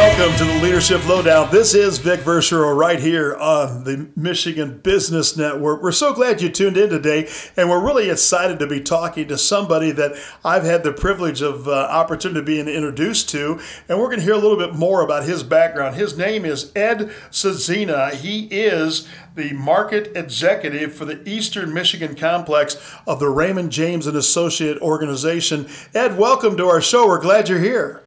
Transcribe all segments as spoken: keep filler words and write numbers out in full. Welcome to the Leadership Lowdown. This is Vic Verchereau right here on the Michigan Business Network. We're so glad you tuned in today, and we're really excited to be talking to somebody that I've had the privilege of uh, opportunity being introduced to, and we're going to hear a little bit more about his background. His name is Ed Sudzina. He is the market executive for the Eastern Michigan complex of the Raymond James and Associate Organization. Ed, welcome to our show. We're glad you're here.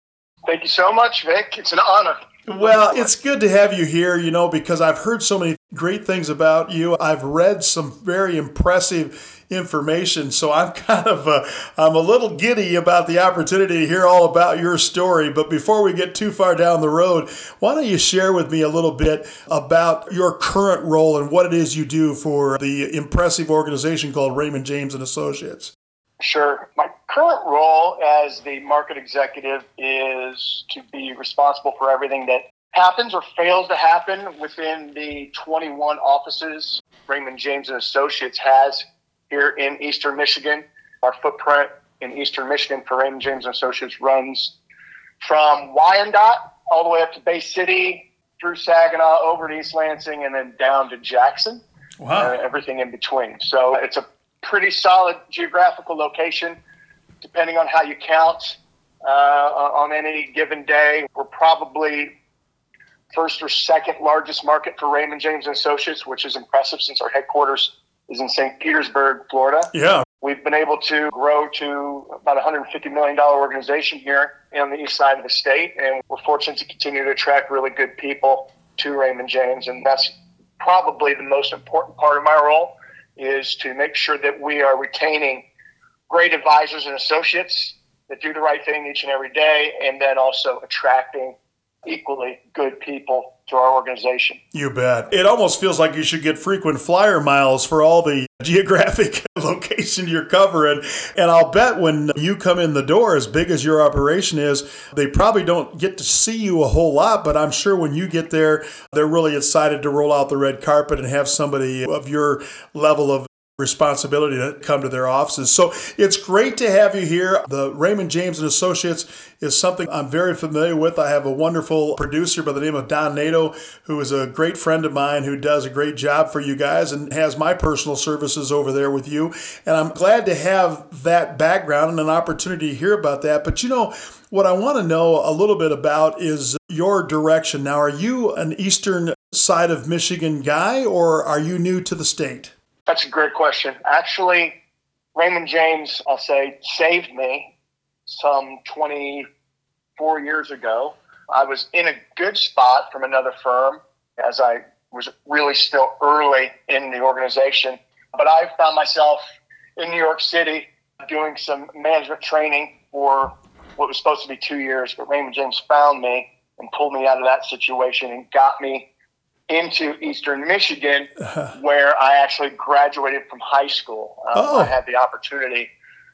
Thank you so much, Vic. It's an honor. Well, it's good to have you here, you know, because I've heard so many great things about you. I've read some very impressive information, so I'm kind of, uh, I'm a little giddy about the opportunity to hear all about your story. But before we get too far down the road, why don't you share with me a little bit about your current role and what it is you do for the impressive organization called Raymond James and Associates? Sure. My current role as the market executive is to be responsible for everything that happens or fails to happen within the twenty-one offices Raymond James and Associates has here in Eastern Michigan. Our footprint in Eastern Michigan for Raymond James and Associates runs from Wyandotte all the way up to Bay City, through Saginaw, over to East Lansing, and then down to Jackson. Wow. And everything in between. So it's a pretty solid geographical location, depending on how you count uh, on any given day. We're probably first or second largest market for Raymond James and Associates, which is impressive since our headquarters is in Saint Petersburg, Florida. Yeah. We've been able to grow to about a one hundred fifty million dollars organization here on the east side of the state, and we're fortunate to continue to attract really good people to Raymond James, and that's probably the most important part of my role, is to make sure that we are retaining great advisors and associates that do the right thing each and every day, and then also attracting equally good people to our organization. You bet. It almost feels like you should get frequent flyer miles for all the geographic location you're covering. And I'll bet when you come in the door, as big as your operation is, they probably don't get to see you a whole lot, but I'm sure when you get there, they're really excited to roll out the red carpet and have somebody of your level of responsibility to come to their offices. So it's great to have you here. The Raymond James and Associates is something I'm very familiar with. I have a wonderful producer by the name of Don Nato, who is a great friend of mine, who does a great job for you guys and has my personal services over there with you. And I'm glad to have that background and an opportunity to hear about that. But you know, what I want to know a little bit about is your direction. Now, are you an Eastern side of Michigan guy, or are you new to the state? That's a great question. Actually, Raymond James, I'll say, saved me some twenty-four years ago. I was in a good spot from another firm, as I was really still early in the organization. But I found myself in New York City doing some management training for what was supposed to be two years. But Raymond James found me and pulled me out of that situation and got me into Eastern Michigan, where I actually graduated from high school. Um, oh. I had the opportunity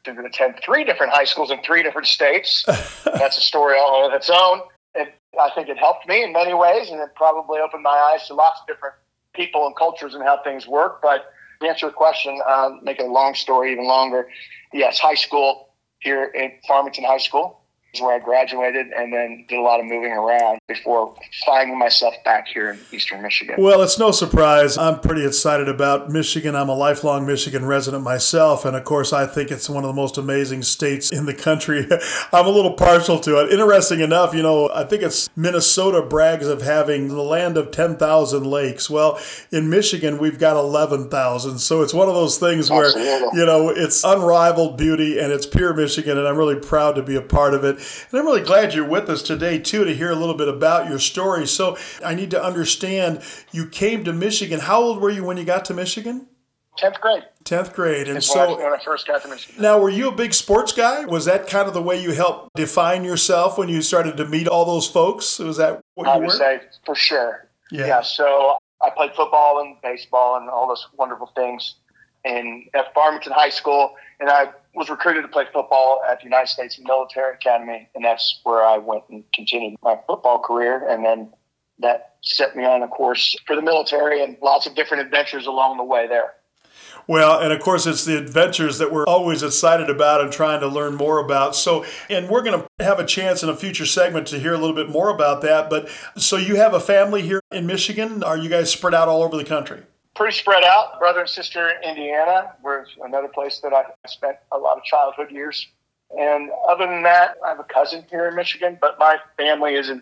to attend three different high schools in three different states. That's a story all on its own. It, I think it helped me in many ways, and it probably opened my eyes to lots of different people and cultures and how things work. But to answer your question, uh, make a long story even longer, yes, high school here at Farmington High School is where I graduated, and then did a lot of moving around before finding myself back here in Eastern Michigan. Well, it's no surprise. I'm pretty excited about Michigan. I'm a lifelong Michigan resident myself, and of course, I think it's one of the most amazing states in the country. I'm a little partial to it. Interesting enough, you know, I think it's Minnesota brags of having the land of ten thousand lakes. Well, in Michigan, we've got eleven thousand, so it's one of those things where, Absolutely. You know, it's unrivaled beauty, and it's pure Michigan, and I'm really proud to be a part of it. And I'm really glad you're with us today, too, to hear a little bit about your story. So I need to understand, you came to Michigan. How old were you when you got to Michigan? tenth grade. tenth grade. And so when I first got to Michigan. Now, were you a big sports guy? Was that kind of the way you helped define yourself when you started to meet all those folks? Was that what you were? I would say, for sure. Yeah. yeah. So I played football and baseball and all those wonderful things in at Farmington High School, and I was recruited to play football at the United States Military Academy, and that's where I went and continued my football career, and then that set me on a course for the military and lots of different adventures along the way there. Well, and of course, it's the adventures that we're always excited about and trying to learn more about. So, and we're going to have a chance in a future segment to hear a little bit more about that. But so you have a family here in Michigan. Are you guys spread out all over the country? Pretty spread out. Brother and sister in Indiana, where another place that I spent a lot of childhood years. And other than that, I have a cousin here in Michigan, but my family is in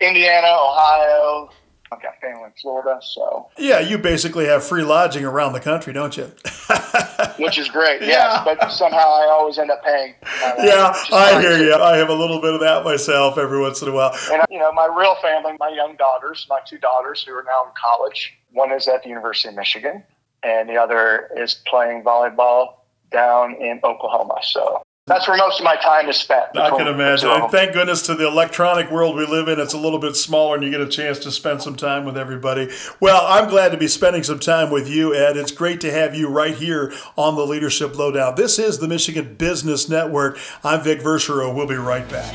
Indiana, Ohio. I've got family in Florida, so... Yeah, you basically have free lodging around the country, don't you? Which is great, yeah. yeah. But somehow I always end up paying. Uh, yeah, I hear you. I have a little bit of that myself every once in a while. And, you know, my real family, my young daughters, my two daughters who are now in college. One is at the University of Michigan, and the other is playing volleyball down in Oklahoma, so... That's where most of my time is spent. I can imagine. And thank goodness to the electronic world we live in, it's a little bit smaller and you get a chance to spend some time with everybody. Well, I'm glad to be spending some time with you, Ed. It's great to have you right here on the Leadership Lowdown. This is the Michigan Business Network. I'm Vic Verchereau. We'll be right back.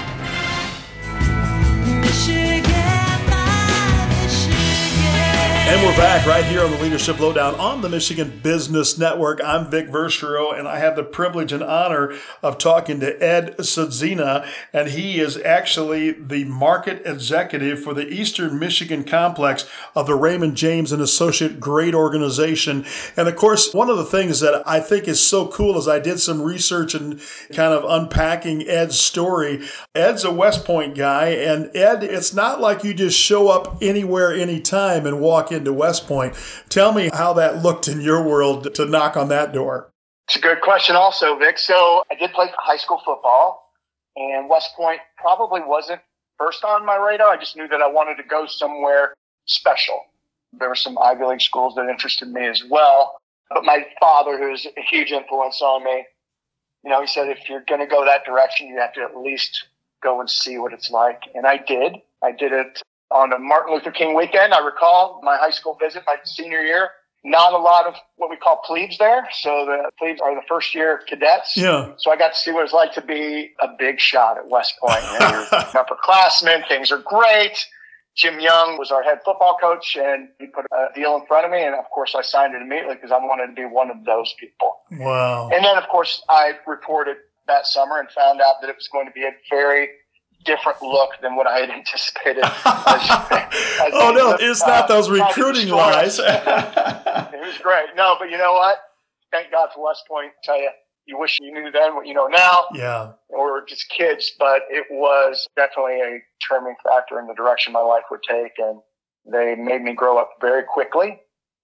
And we're back right here on the Leadership Lowdown on the Michigan Business Network. I'm Vic Verchereau, and I have the privilege and honor of talking to Ed Sudzina, and he is actually the market executive for the Eastern Michigan complex of the Raymond James and Associate Great Organization. And of course, one of the things that I think is so cool is I did some research and kind of unpacking Ed's story. Ed's a West Point guy, and Ed, it's not like you just show up anywhere, anytime, and walk in to West Point. Tell me how that looked in your world to knock on that door. It's a good question also, Vic. So I did play high school football, and West Point probably wasn't first on my radar. I just knew that I wanted to go somewhere special. There were some Ivy League schools that interested me as well. But my father, who's a huge influence on me, you know, he said, if you're going to go that direction, you have to at least go and see what it's like. And I did. I did it on a Martin Luther King weekend. I recall my high school visit, my senior year, not a lot of what we call plebes there. So the plebes are the first year cadets. Yeah. So I got to see what it's like to be a big shot at West Point. You know, you're upperclassmen, things are great. Jim Young was our head football coach, and he put a deal in front of me. And of course, I signed it immediately because I wanted to be one of those people. Wow. And then, of course, I reported that summer and found out that it was going to be a very different look than what I had anticipated. Oh no, it's not those recruiting lies. It was great. No, but you know what? Thank God for West Point. I tell you, you wish you knew then what you know now. Yeah. We were just kids, but it was definitely a determining factor in the direction my life would take. And they made me grow up very quickly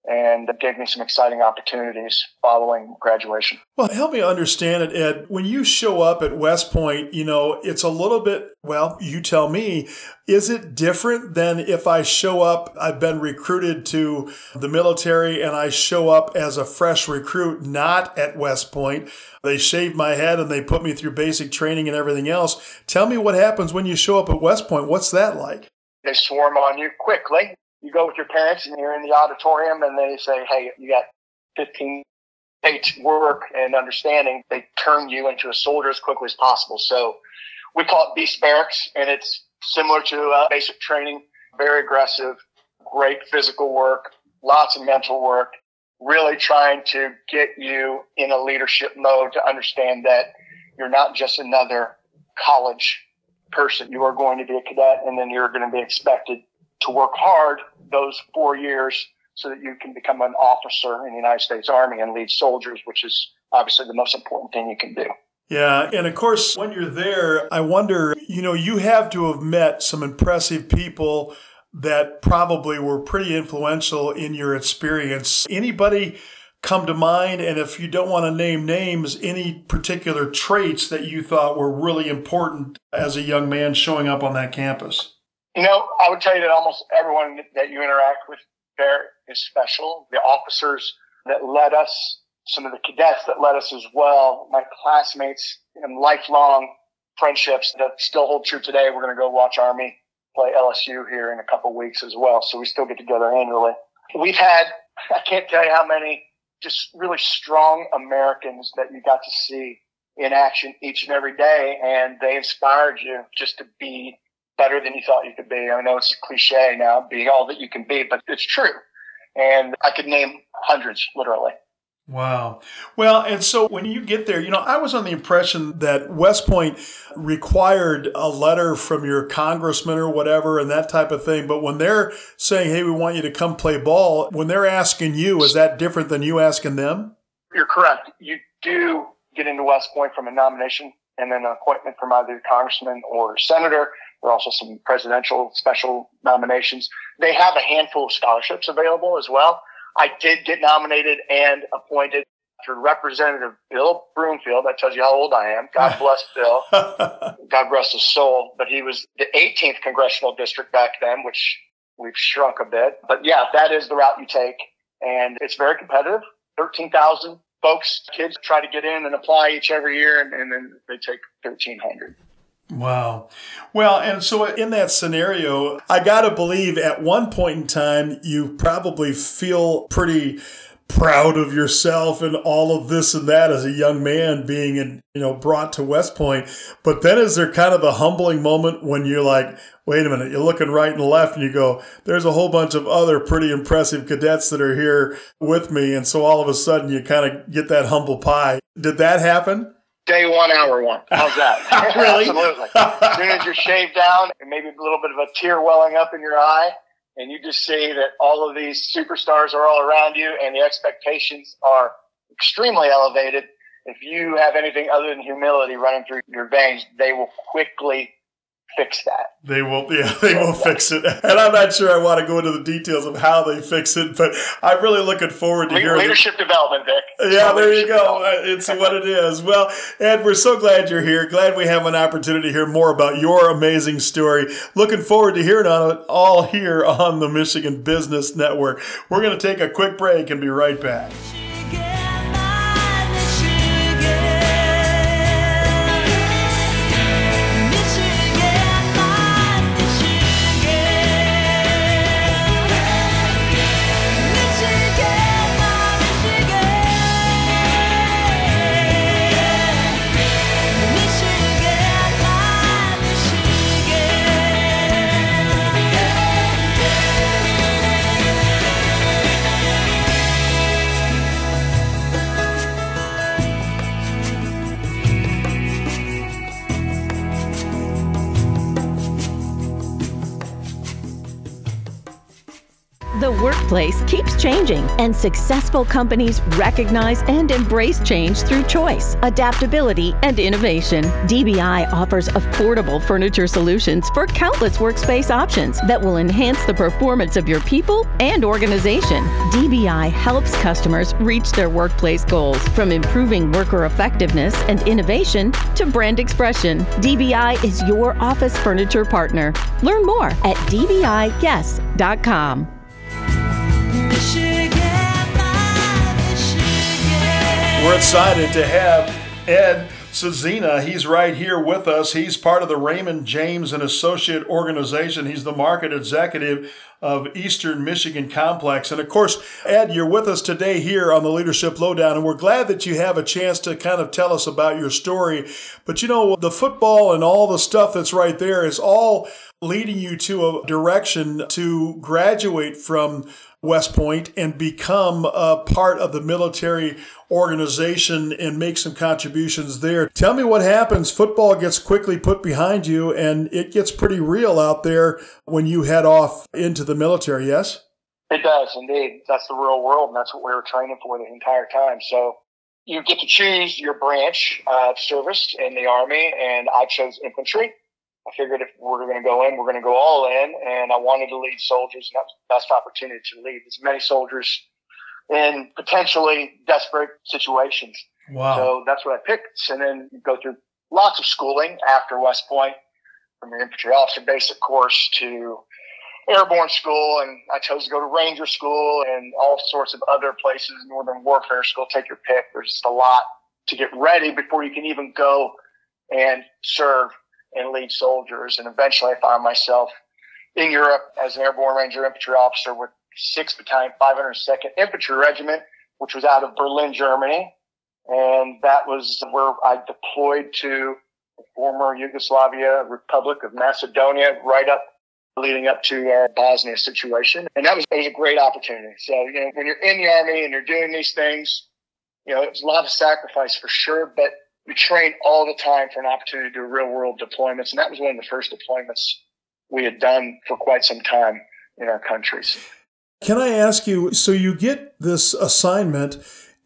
and gave me some exciting opportunities following graduation. Well, help me understand it, Ed. When you show up at West Point, you know, it's a little bit, well, you tell me, is it different than if I show up, I've been recruited to the military and I show up as a fresh recruit, not at West Point? They shaved my head and they put me through basic training and everything else. Tell me what happens when you show up at West Point. What's that like? They swarm on you quickly. You go with your parents and you're in the auditorium and they say, hey, you got fifteen days work and understanding. They turn you into a soldier as quickly as possible. So we call it Beast Barracks, and it's similar to uh, basic training, very aggressive, great physical work, lots of mental work, really trying to get you in a leadership mode to understand that you're not just another college person. You are going to be a cadet, and then you're going to be expected to work hard those four years so that you can become an officer in the United States Army and lead soldiers, which is obviously the most important thing you can do. Yeah. And of course, when you're there, I wonder, you know, you have to have met some impressive people that probably were pretty influential in your experience. Anybody come to mind? And if you don't want to name names, any particular traits that you thought were really important as a young man showing up on that campus? You know, I would tell you that almost everyone that you interact with there is special. The officers that led us, some of the cadets that led us as well, my classmates, and lifelong friendships that still hold true today. We're going to go watch Army play L S U here in a couple of weeks as well. So we still get together annually. We've had, I can't tell you how many just really strong Americans that you got to see in action each and every day, and they inspired you just to be better than you thought you could be. I know it's a cliche now, be all that you can be, but it's true. And I could name hundreds, literally. Wow. Well, and so when you get there, you know, I was on the impression that West Point required a letter from your congressman or whatever and that type of thing. But when they're saying, hey, we want you to come play ball, when they're asking you, is that different than you asking them? You're correct. You do get into West Point from a nomination and then an appointment from either congressman or senator. There are also some presidential special nominations. They have a handful of scholarships available as well. I did get nominated and appointed through Representative Bill Broomfield. That tells you how old I am. God bless Bill. God rest his soul. But he was the eighteenth congressional district back then, which we've shrunk a bit. But yeah, that is the route you take. And it's very competitive. thirteen thousand folks, kids try to get in and apply each every year, and, and then they take thirteen hundred. Wow. Well, and so in that scenario, I got to believe at one point in time, you probably feel pretty proud of yourself and all of this and that as a young man being, in, you know, brought to West Point. But then is there kind of the humbling moment when you're like, wait a minute, you're looking right and left and you go, there's a whole bunch of other pretty impressive cadets that are here with me. And so all of a sudden you kind of get that humble pie. Did that happen? Day one, hour one. How's that? Really? Absolutely. As soon as you're shaved down and maybe a little bit of a tear welling up in your eye, and you just see that all of these superstars are all around you and the expectations are extremely elevated. If you have anything other than humility running through your veins, they will quickly fix that. They will, yeah, they will fix it. And I'm not sure I want to go into the details of how they fix it, but I'm really looking forward to Le- hearing leadership it. Development, Vic. Yeah, there you go. It's what it is. Well, Ed, we're so glad you're here. Glad we have an opportunity to hear more about your amazing story. Looking forward to hearing on it all here on the Michigan Business Network. We're going to take a quick break and be right back. The workplace keeps changing, and successful companies recognize and embrace change through choice, adaptability, and innovation. D B I offers affordable furniture solutions for countless workspace options that will enhance the performance of your people and organization. D B I helps customers reach their workplace goals, from improving worker effectiveness and innovation to brand expression. D B I is your office furniture partner. Learn more at d b i guess dot com. We're excited to have Ed Sudzina. He's right here with us. He's part of the Raymond James and Associate Organization. He's the market executive of Eastern Michigan Complex. And of course, Ed, you're with us today here on the Leadership Lowdown, and we're glad that you have a chance to kind of tell us about your story. But you know, the football and all the stuff that's right there is all leading you to a direction to graduate from West Point and become a part of the military organization and make some contributions there. Tell me what happens. Football gets quickly put behind you, and it gets pretty real out there when you head off into the military, yes? It does, indeed. That's the real world, and that's what we were training for the entire time. So you get to choose your branch of service in the Army, and I chose infantry. I figured if we're going to go in, we're going to go all in, and I wanted to lead soldiers, and that was the best opportunity to lead as many soldiers in potentially desperate situations. Wow. So that's what I picked. And then you go through lots of schooling after West Point, from your infantry officer basic course to airborne school. And I chose to go to Ranger School and all sorts of other places, Northern Warfare School, take your pick. There's just a lot to get ready before you can even go and serve and lead soldiers. And eventually I found myself in Europe as an airborne ranger infantry officer with sixth Battalion, five hundred second Infantry Regiment, which was out of Berlin, Germany. And that was where I deployed to the former Yugoslavia Republic of Macedonia, right up leading up to our Bosnia situation. And that was, it was a great opportunity. So, you know, when you're in the Army and you're doing these things, you know, it was a lot of sacrifice for sure, but we train all the time for an opportunity to do real world deployments. And that was one of the first deployments we had done for quite some time in our countries. Can I ask you, so you get this assignment,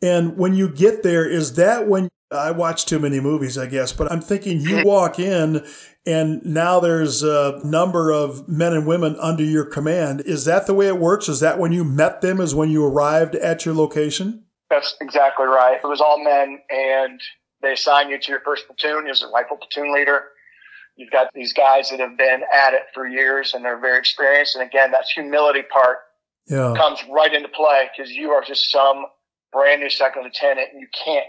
and when you get there, is that when, I watch too many movies, I guess, but I'm thinking you walk in and now there's a number of men and women under your command. Is that the way it works? Is that when you met them, is when you arrived at your location? That's exactly right. It was all men, and they assign you to your first platoon as a rifle platoon leader. You've got these guys that have been at it for years and they're very experienced. And again, that humility part yeah. comes right into play, because you are just some brand new second lieutenant and you can't,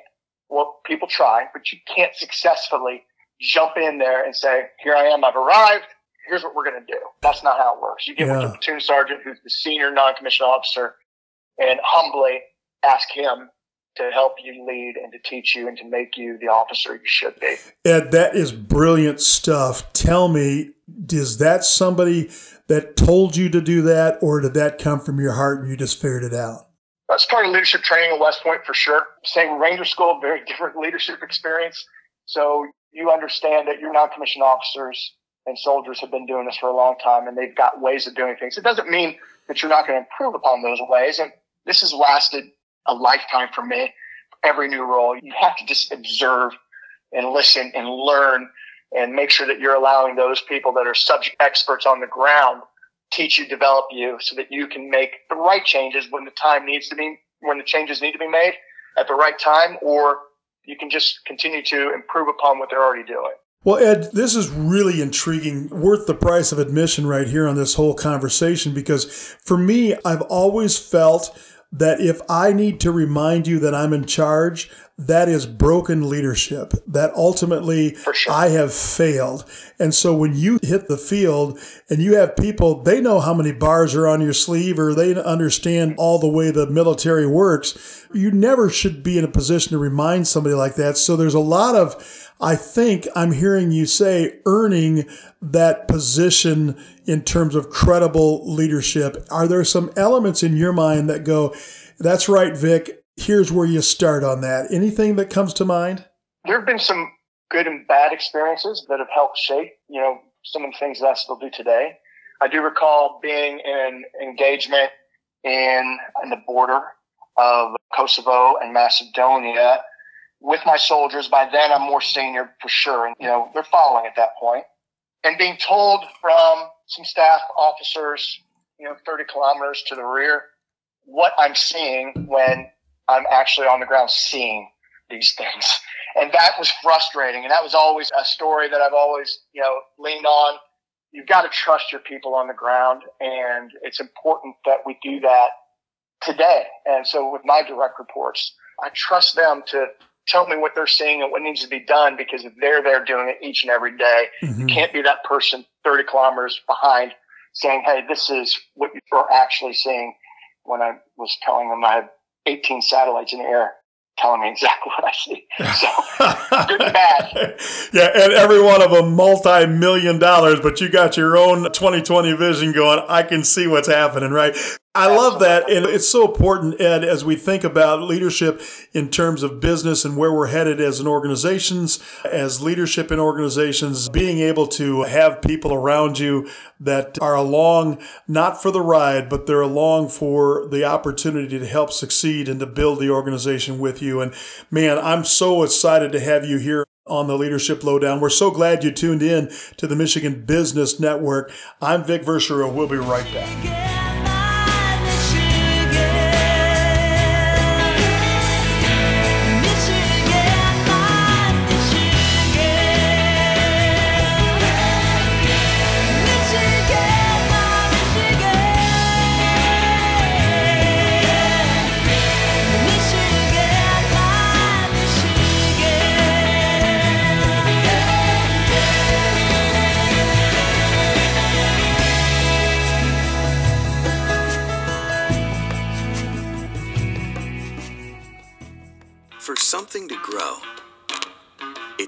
well, people try, but you can't successfully jump in there and say, here I am, I've arrived, here's what we're going to do. That's not how it works. You get yeah. with the platoon sergeant, who's the senior non-commissioned officer, and humbly ask him to help you lead and to teach you and to make you the officer you should be. Ed, that is brilliant stuff. Tell me, is that somebody that told you to do that, or did that come from your heart and you just figured it out? That's part of leadership training at West Point for sure. Same Ranger School, very different leadership experience. So you understand that your non-commissioned officers and soldiers have been doing this for a long time, and they've got ways of doing things. It doesn't mean that you're not going to improve upon those ways. And this has lasted a lifetime for me. Every new role, you have to just observe and listen and learn and make sure that you're allowing those people that are subject experts on the ground teach you, develop you, so that you can make the right changes when the time needs to be, when the changes need to be made at the right time, or you can just continue to improve upon what they're already doing. Well, Ed, this is really intriguing, worth the price of admission right here on this whole conversation, because for me, I've always felt that if I need to remind you that I'm in charge, that is broken leadership, that ultimately For sure. I have failed. And so when you hit the field and you have people, they know how many bars are on your sleeve, or they understand all the way the military works. You never should be in a position to remind somebody like that. So there's a lot of, I think I'm hearing you say, earning that position in terms of credible leadership. Are there some elements in your mind that go, that's right, Vic, here's where you start on that? Anything that comes to mind? There have been some good and bad experiences that have helped shape, you know, some of the things that I still do today. I do recall being in an engagement in, in the border of Kosovo and Macedonia with my soldiers. By then, I'm more senior for sure. And, you know, they're following at that point. And being told from some staff officers, you know, thirty kilometers to the rear, what I'm seeing when I'm actually on the ground seeing these things. And that was frustrating. And that was always a story that I've always, you know, leaned on. You've got to trust your people on the ground. And it's important that we do that today. And so with my direct reports, I trust them to tell me what they're seeing and what needs to be done, because if they're there doing it each and every day, mm-hmm. you can't be that person thirty kilometers behind saying, hey, this is what you're actually seeing, when I was telling them I had eighteen satellites in the air telling me exactly what I see. So, good and bad. Yeah, and every one of them multi-million dollars, but you got your own twenty twenty vision going, I can see what's happening, right? I love that. And it's so important, Ed, as we think about leadership in terms of business and where we're headed as an organizations, as leadership in organizations, being able to have people around you that are along, not for the ride, but they're along for the opportunity to help succeed and to build the organization with you. And man, I'm so excited to have you here on the Leadership Lowdown. We're so glad you tuned in to the Michigan Business Network. I'm Vic Verchereau. We'll be right back. Again. something to grow, it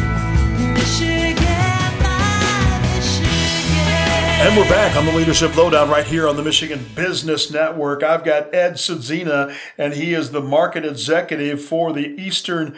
Michigan, my Michigan. And we're back on the Leadership Lowdown right here on the Michigan Business Network. I've got Ed Sudzina, and he is the market executive for the Eastern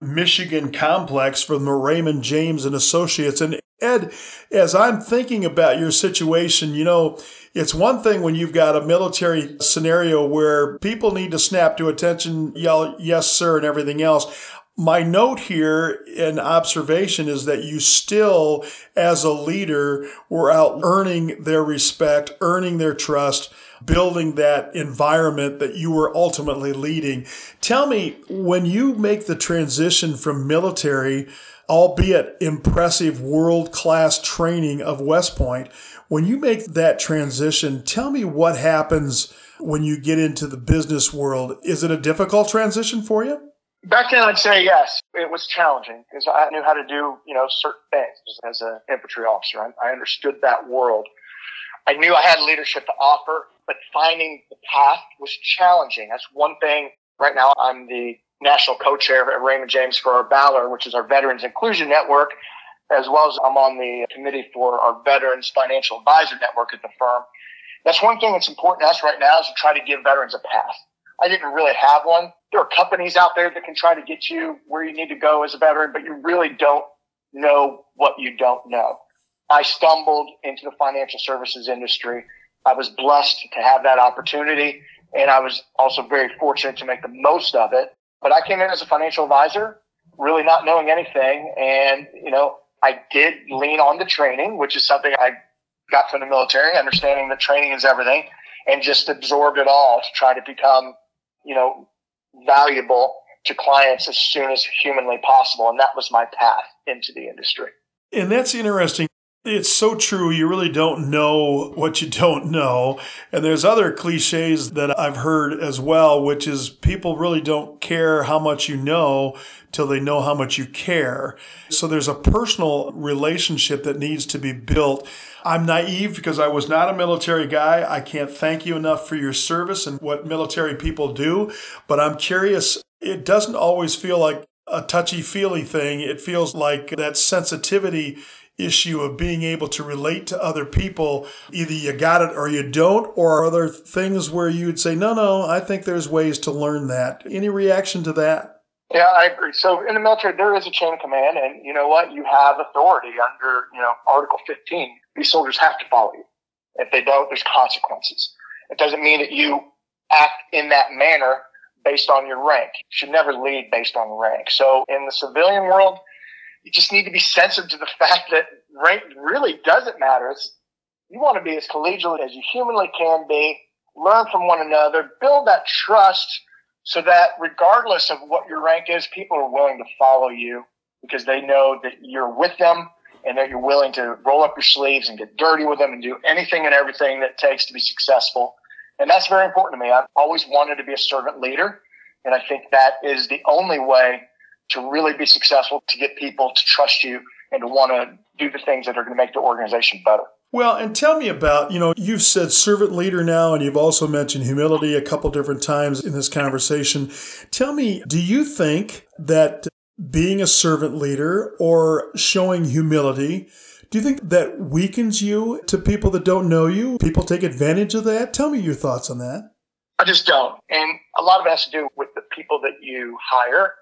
Michigan complex from Raymond James and Associates. And Ed, as I'm thinking about your situation, you know, it's one thing when you've got a military scenario where people need to snap to attention, yell, yes, sir, and everything else. My note here and observation is that you still, as a leader, were out earning their respect, earning their trust, building that environment that you were ultimately leading. Tell me, when you make the transition from military, albeit impressive world-class training of West Point, when you make that transition, tell me what happens when you get into the business world. Is it a difficult transition for you? Back then, I'd say yes. It was challenging because I knew how to do, you know, certain things as an infantry officer. I, I understood that world. I knew I had leadership to offer, but finding the path was challenging. That's one thing. Right now, I'm the national co-chair at Raymond James for our Valor, which is our Veterans Inclusion Network, as well as I'm on the committee for our Veterans Financial Advisor Network at the firm. That's one thing that's important to us right now is to try to give veterans a path. I didn't really have one. There are companies out there that can try to get you where you need to go as a veteran, but you really don't know what you don't know. I stumbled into the financial services industry. I was blessed to have that opportunity, and I was also very fortunate to make the most of it. But I came in as a financial advisor, really not knowing anything, and, you know, I did lean on the training, which is something I got from the military, understanding that training is everything, and just absorbed it all to try to become, you know, valuable to clients as soon as humanly possible. And that was my path into the industry. And that's interesting. It's so true. You really don't know what you don't know. And there's other cliches that I've heard as well, which is people really don't care how much you know till they know how much you care. So there's a personal relationship that needs to be built. I'm naive because I was not a military guy. I can't thank you enough for your service and what military people do. But I'm curious, it doesn't always feel like a touchy-feely thing. It feels like that sensitivity issue of being able to relate to other people. Either you got it or you don't, or are there things where you'd say, no, no, I think there's ways to learn that. Any reaction to that? Yeah, I agree. So in the military, there is a chain of command, and you know what? You have authority under, you know, Article fifteen. These soldiers have to follow you. If they don't, there's consequences. It doesn't mean that you act in that manner based on your rank. You should never lead based on rank. So in the civilian world, you just need to be sensitive to the fact that rank really doesn't matter. It's, you want to be as collegial as you humanly can be, learn from one another, build that trust so that regardless of what your rank is, people are willing to follow you because they know that you're with them and that you're willing to roll up your sleeves and get dirty with them and do anything and everything that it takes to be successful. And that's very important to me. I've always wanted to be a servant leader, and I think that is the only way to really be successful, to get people to trust you and to want to do the things that are going to make the organization better. Well, and tell me about, you know, you've said servant leader now, and you've also mentioned humility a couple different times in this conversation. Tell me, do you think that being a servant leader or showing humility, do you think that weakens you to people that don't know you? People take advantage of that? Tell me your thoughts on that. I just don't. And a lot of it has to do with the people that you hire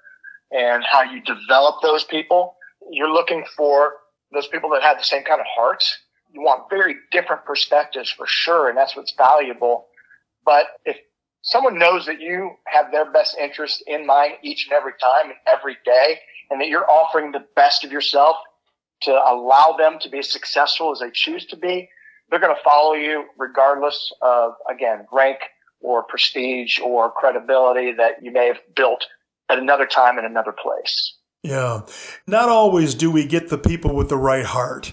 and how you develop those people. You're looking for those people that have the same kind of hearts. You want very different perspectives for sure, and that's what's valuable. But if someone knows that you have their best interest in mind each and every time and every day, and that you're offering the best of yourself to allow them to be as successful as they choose to be, they're going to follow you regardless of, again, rank or prestige or credibility that you may have built at another time in another place. Yeah. Not always do we get the people with the right heart.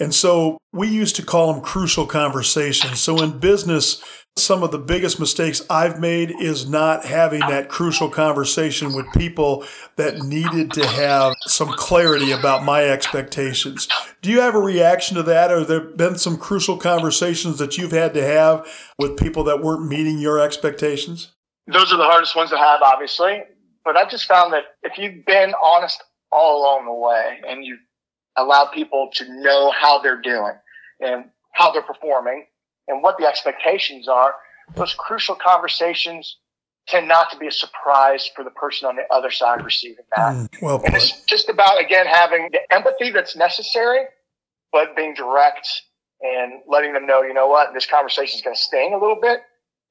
And so we used to call them crucial conversations. So in business, some of the biggest mistakes I've made is not having that crucial conversation with people that needed to have some clarity about my expectations. Do you have a reaction to that? Or have there been some crucial conversations that you've had to have with people that weren't meeting your expectations? Those are the hardest ones to have, obviously. But I just found that if you've been honest all along the way and you allow people to know how they're doing and how they're performing, and what the expectations are, those crucial conversations tend not to be a surprise for the person on the other side receiving that. Mm, well and it's just about, again, having the empathy that's necessary, but being direct and letting them know, you know what, this conversation is going to sting a little bit,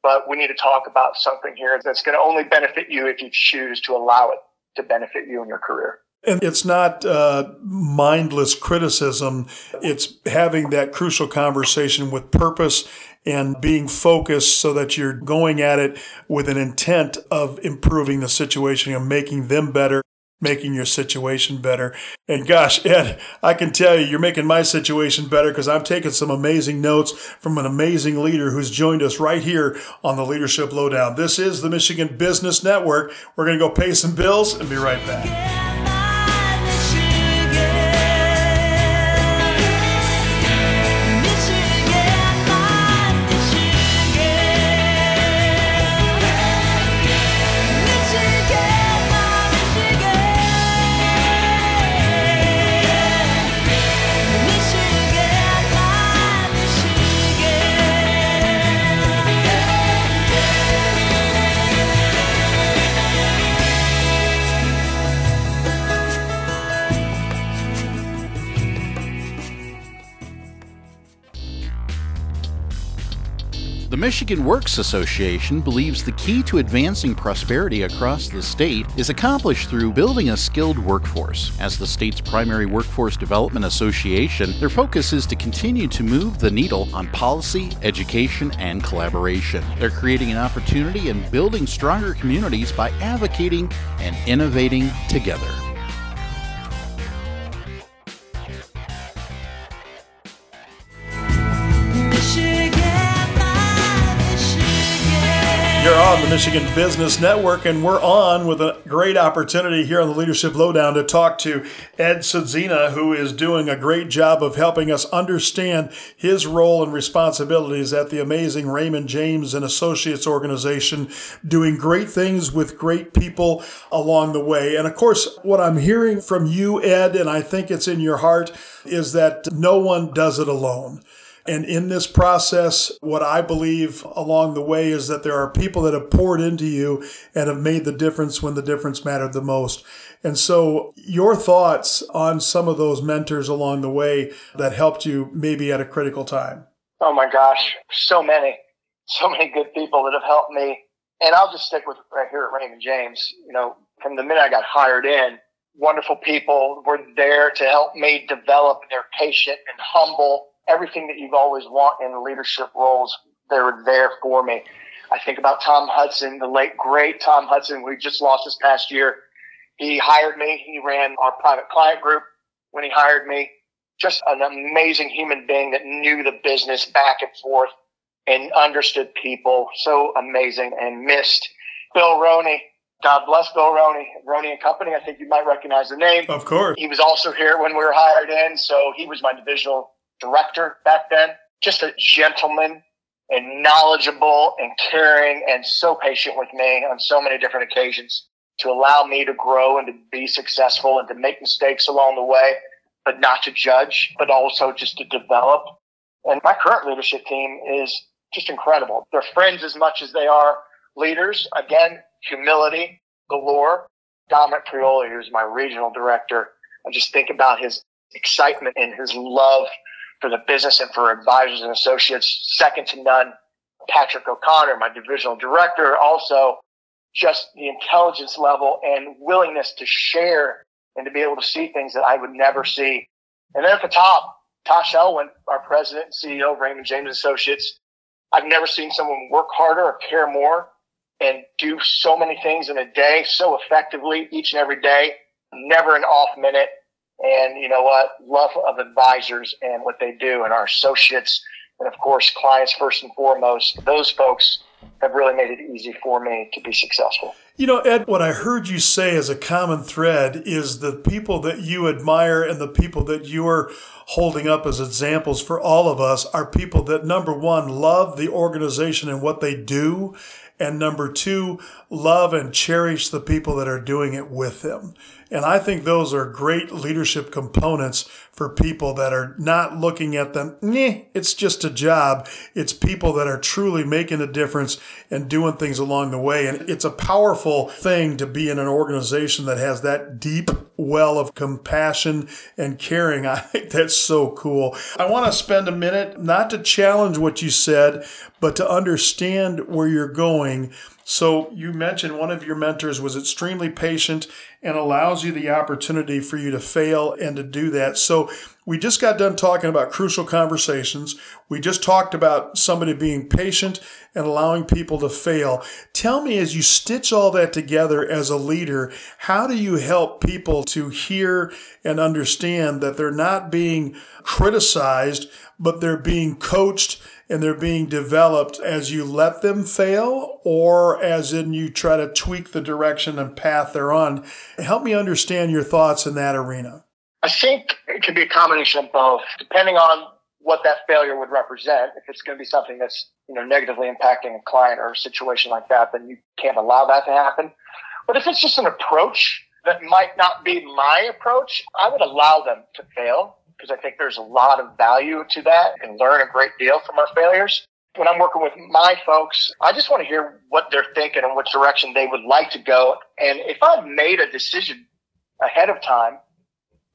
but we need to talk about something here that's going to only benefit you if you choose to allow it to benefit you in your career. And it's not uh, mindless criticism. It's having that crucial conversation with purpose and being focused so that you're going at it with an intent of improving the situation and making them better, making your situation better. And gosh, Ed, I can tell you, you're making my situation better because I'm taking some amazing notes from an amazing leader who's joined us right here on the Leadership Lowdown. This is the Michigan Business Network. We're going to go pay some bills and be right back. The Michigan Works Association believes the key to advancing prosperity across the state is accomplished through building a skilled workforce. As the state's primary workforce development association, their focus is to continue to move the needle on policy, education, and collaboration. They're creating an opportunity and building stronger communities by advocating and innovating together. You're on the Michigan Business Network, and we're on with a great opportunity here on the Leadership Lowdown to talk to Ed Sudzina, who is doing a great job of helping us understand his role and responsibilities at the amazing Raymond James and Associates organization, doing great things with great people along the way. And of course, what I'm hearing from you, Ed, and I think it's in your heart, is that no one does it alone. And in this process, what I believe along the way is that there are people that have poured into you and have made the difference when the difference mattered the most. And so your thoughts on some of those mentors along the way that helped you maybe at a critical time? Oh, my gosh. So many, so many good people that have helped me. And I'll just stick with right here at Raymond James. You know, from the minute I got hired in, wonderful people were there to help me develop. They're patient and humble. Everything that you've always wanted in leadership roles, they were there for me. I think about Tom Hudson, the late, great Tom Hudson, we just lost this past year. He hired me. He ran our private client group when he hired me. Just an amazing human being that knew the business back and forth and understood people. So amazing and missed. Bill Roney. God bless Bill Roney, Roney and Company. I think you might recognize the name. Of course. He was also here when we were hired in, so he was my divisional director back then. Just a gentleman and knowledgeable and caring and so patient with me on so many different occasions to allow me to grow and to be successful and to make mistakes along the way, but not to judge, but also just to develop. And my current leadership team is just incredible. They're friends as much as they are leaders. Again, humility galore. Dominic Prioli, who's my regional director, I just think about his excitement and his love for the business and for advisors and associates, second to none. Patrick O'Connor, my divisional director, also just the intelligence level and willingness to share and to be able to see things that I would never see. And then at the top, Tosh Elwin, our president and C E O of Raymond James Associates. I've never seen someone work harder or care more and do so many things in a day so effectively each and every day never an off minute. And you know what? Love of advisors and what they do, and our associates, and of course, clients first and foremost. Those folks have really made it easy for me to be successful. You know, Ed, what I heard you say as a common thread is the people that you admire and the people that you are holding up as examples for all of us are people that, number one, love the organization and what they do, and number two, love and cherish the people that are doing it with them. And I think those are great leadership components for people that are not looking at them, meh, it's just a job. It's people that are truly making a difference and doing things along the way. And it's a powerful thing to be in an organization that has that deep well of compassion and caring. I think that's so cool. I want to spend a minute, not to challenge what you said, but to understand where you're going. So you mentioned one of your mentors was extremely patient and allows you the opportunity for you to fail and to do that. So we just got done talking about crucial conversations. We just talked about somebody being patient and allowing people to fail. Tell me, as you stitch all that together as a leader, how do you help people to hear and understand that they're not being criticized, but they're being coached and they're being developed as you let them fail, or as in you try to tweak the direction and path they're on? Help me understand your thoughts in that arena. I think it could be a combination of both, depending on what that failure would represent. If it's going to be something that's, you know, negatively impacting a client or a situation like that, then you can't allow that to happen. But if it's just an approach that might not be my approach, I would allow them to fail, because I think there's a lot of value to that and learn a great deal from our failures. When I'm working with my folks, I just want to hear what they're thinking and what direction they would like to go. And if I've made a decision ahead of time,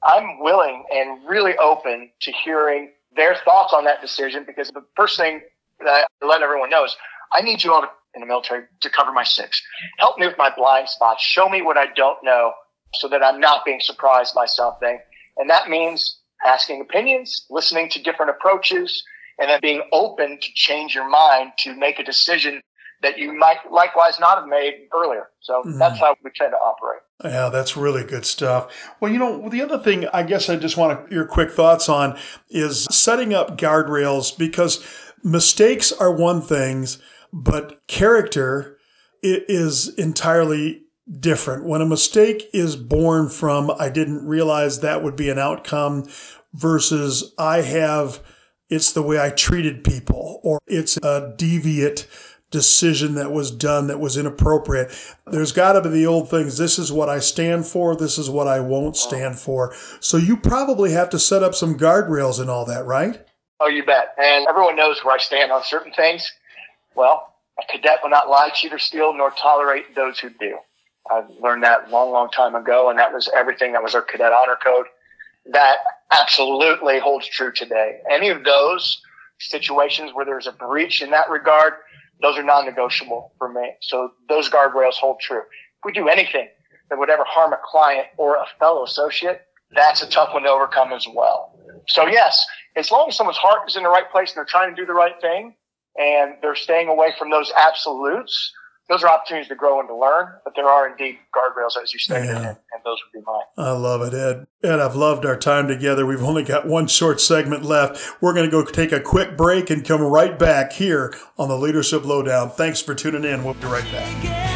I'm willing and really open to hearing their thoughts on that decision, because the first thing that I let everyone know is I need you all to, in the military, to cover my six. Help me with my blind spots. Show me what I don't know so that I'm not being surprised by something. And that means asking opinions, listening to different approaches, and then being open to change your mind to make a decision that you might likewise not have made earlier. So mm-hmm. That's how we tend to operate. Yeah, that's really good stuff. Well, you know, the other thing I guess I just want to, your quick thoughts on is setting up guardrails, because mistakes are one thing, but character is entirely different. When a mistake is born from, I didn't realize that would be an outcome, versus I have, it's the way I treated people, or it's a deviant decision that was done that was inappropriate. There's got to be the old things. This is what I stand for. This is what I won't stand for. So you probably have to set up some guardrails and all that, right? Oh, you bet. And everyone knows where I stand on certain things. Well, a cadet will not lie, cheat, or steal, nor tolerate those who do. I learned that a long, long time ago, and that was everything. That was our cadet honor code. That absolutely holds true today. Any of those situations where there's a breach in that regard, those are non-negotiable for me. So those guardrails hold true. If we do anything that would ever harm a client or a fellow associate, that's a tough one to overcome as well. So yes, as long as someone's heart is in the right place and they're trying to do the right thing and they're staying away from those absolutes, those are opportunities to grow and to learn, but there are indeed guardrails, as you stated, yeah. and, and those would be mine. I love it, Ed. Ed, I've loved our time together. We've only got one short segment left. We're going to go take a quick break and come right back here on the Leadership Lowdown. Thanks for tuning in. We'll be right back.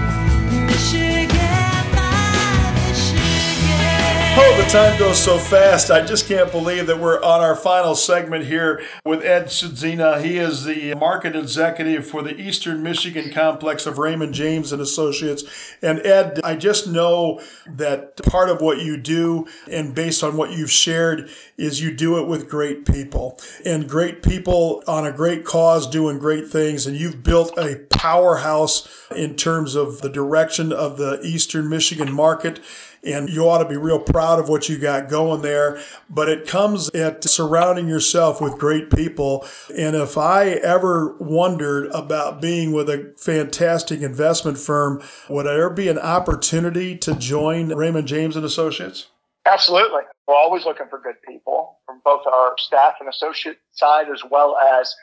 Oh, the time goes so fast. I just can't believe that we're on our final segment here with Ed Sudzina. He is the market executive for the Eastern Michigan complex of Raymond James and Associates. And Ed, I just know that part of what you do, and based on what you've shared, is you do it with great people, and great people on a great cause doing great things. And you've built a powerhouse in terms of the direction of the Eastern Michigan market. and you ought to be real proud of what you got going there. But it comes at surrounding yourself with great people. And if I ever wondered about being with a fantastic investment firm, would there be an opportunity to join Raymond James and Associates? Absolutely. We're always looking for good people from both our staff and associate side, as well as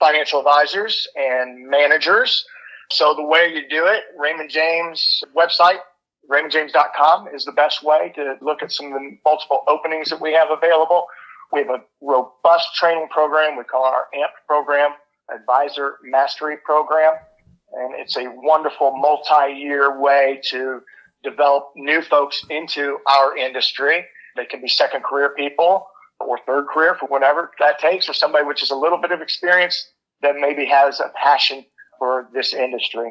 financial advisors and managers. So the way you do it, Raymond James website, raymond james dot com, is the best way to look at some of the multiple openings that we have available. We have a robust training program we call our A M P program, Advisor Mastery Program, and it's a wonderful multi-year way to develop new folks into our industry. They can be second career people or third career for whatever that takes, or somebody which is a little bit of experience that maybe has a passion for this industry.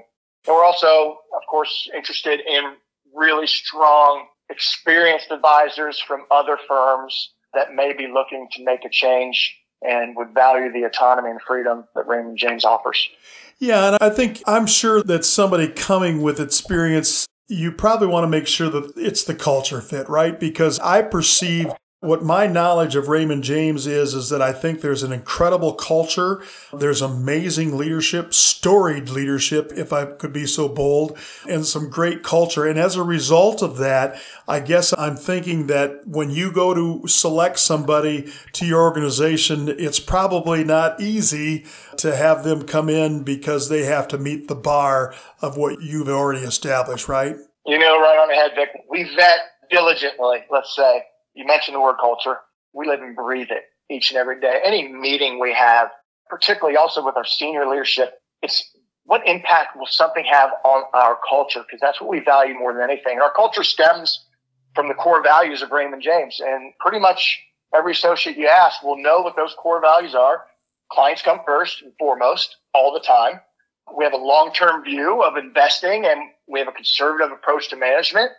And we're also, of course, interested in really strong, experienced advisors from other firms that may be looking to make a change and would value the autonomy and freedom that Raymond James offers. Yeah, and I think I'm sure that somebody coming with experience, you probably want to make sure that it's the culture fit, right? Because I perceive what my knowledge of Raymond James is, is that I think there's an incredible culture. There's amazing leadership, storied leadership, if I could be so bold, and some great culture. And as a result of that, I guess I'm thinking that when you go to select somebody to your organization, it's probably not easy to have them come in because they have to meet the bar of what you've already established, right? You know, right on the head, Vic. We vet diligently, let's say. You mentioned the word culture. We live and breathe it each and every day. Any meeting we have, particularly also with our senior leadership, it's what impact will something have on our culture? Because that's what we value more than anything. And our culture stems from the core values of Raymond James. And pretty much every associate you ask will know what those core values are. Clients come first and foremost all the time. We have a long-term view of investing, and we have a conservative approach to management.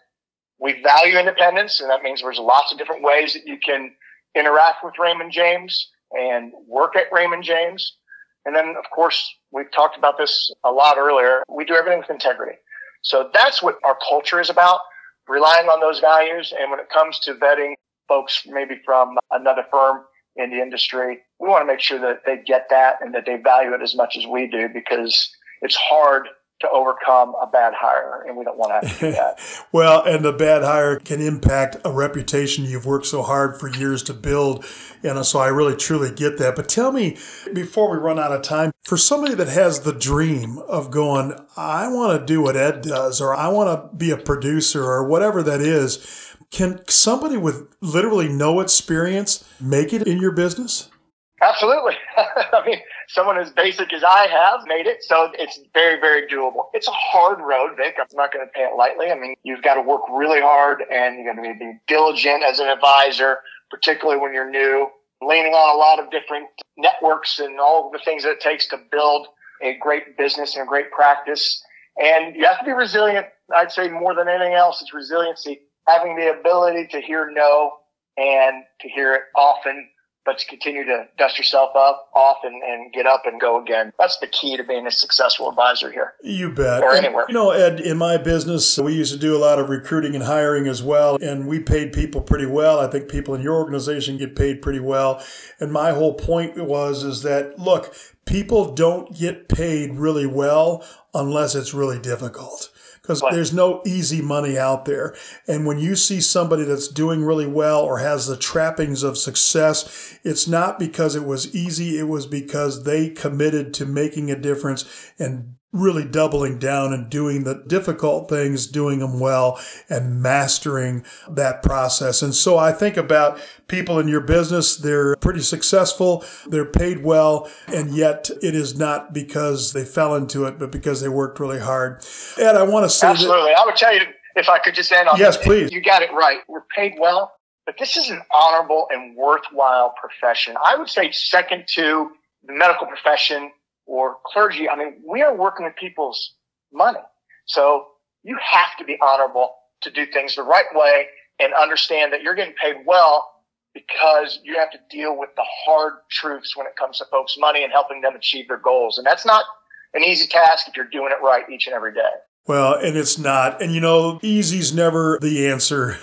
We value independence, and that means there's lots of different ways that you can interact with Raymond James and work at Raymond James. And then, of course, we've talked about this a lot earlier. We do everything with integrity. So that's what our culture is about, relying on those values. And when it comes to vetting folks maybe from another firm in the industry, we want to make sure that they get that and that they value it as much as we do, because it's hard to overcome a bad hire, and we don't want to have to do that. Well, and the bad hire can impact a reputation you've worked so hard for years to build, and so I really, truly get that. But tell me, before we run out of time, for somebody that has the dream of going, I want to do what Ed does, or I want to be a producer, or whatever that is, can somebody with literally no experience make it in your business? Absolutely. I mean, someone as basic as I have made it, so it's very, very doable. It's a hard road, Vic. I'm not going to pay it lightly. I mean, you've got to work really hard, and you're going to be diligent as an advisor, particularly when you're new, leaning on a lot of different networks and all the things that it takes to build a great business and a great practice. And you have to be resilient. I'd say more than anything else, it's resiliency, having the ability to hear no and to hear it often, but to continue to dust yourself up, off, and, and get up and go again. That's the key to being a successful advisor here. You bet. Or anywhere. And, you know, Ed, in my business, we used to do a lot of recruiting and hiring as well, and we paid people pretty well. I think people in your organization get paid pretty well. And my whole point was is that, look, people don't get paid really well unless it's really difficult, because there's no easy money out there. And when you see somebody that's doing really well or has the trappings of success, it's not because it was easy. It was because they committed to making a difference and really doubling down and doing the difficult things, doing them well, and mastering that process. And so I think about people in your business, they're pretty successful, they're paid well, and yet it is not because they fell into it, but because they worked really hard. Ed, I want to say Absolutely. That- I would tell you, if I could just end on yes, this. Please. You got it right. We're paid well, but this is an honorable and worthwhile profession. I would say second to the medical profession or clergy. I mean, we are working with people's money. So you have to be honorable to do things the right way and understand that you're getting paid well because you have to deal with the hard truths when it comes to folks' money and helping them achieve their goals. And that's not an easy task if you're doing it right each and every day. Well, and it's not. And, you know, easy's never the answer.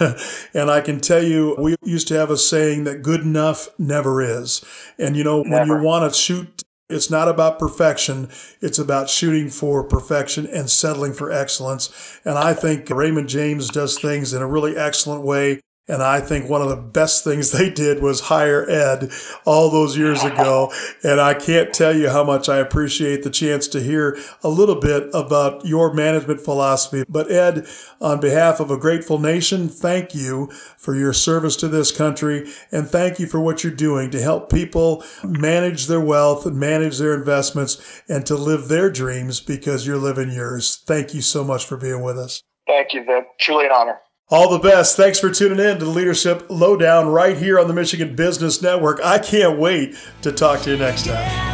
And I can tell you, we used to have a saying that good enough never is. And, you know, never. When you want to shoot, it's not about perfection. It's about shooting for perfection and settling for excellence. And I think Raymond James does things in a really excellent way. And I think one of the best things they did was hire Ed all those years ago. And I can't tell you how much I appreciate the chance to hear a little bit about your management philosophy. But Ed, on behalf of a grateful nation, thank you for your service to this country. And thank you for what you're doing to help people manage their wealth and manage their investments and to live their dreams because you're living yours. Thank you so much for being with us. Thank you, Vic. Truly an honor. All the best. Thanks for tuning in to the Leadership Lowdown right here on the Michigan Business Network. I can't wait to talk to you next time.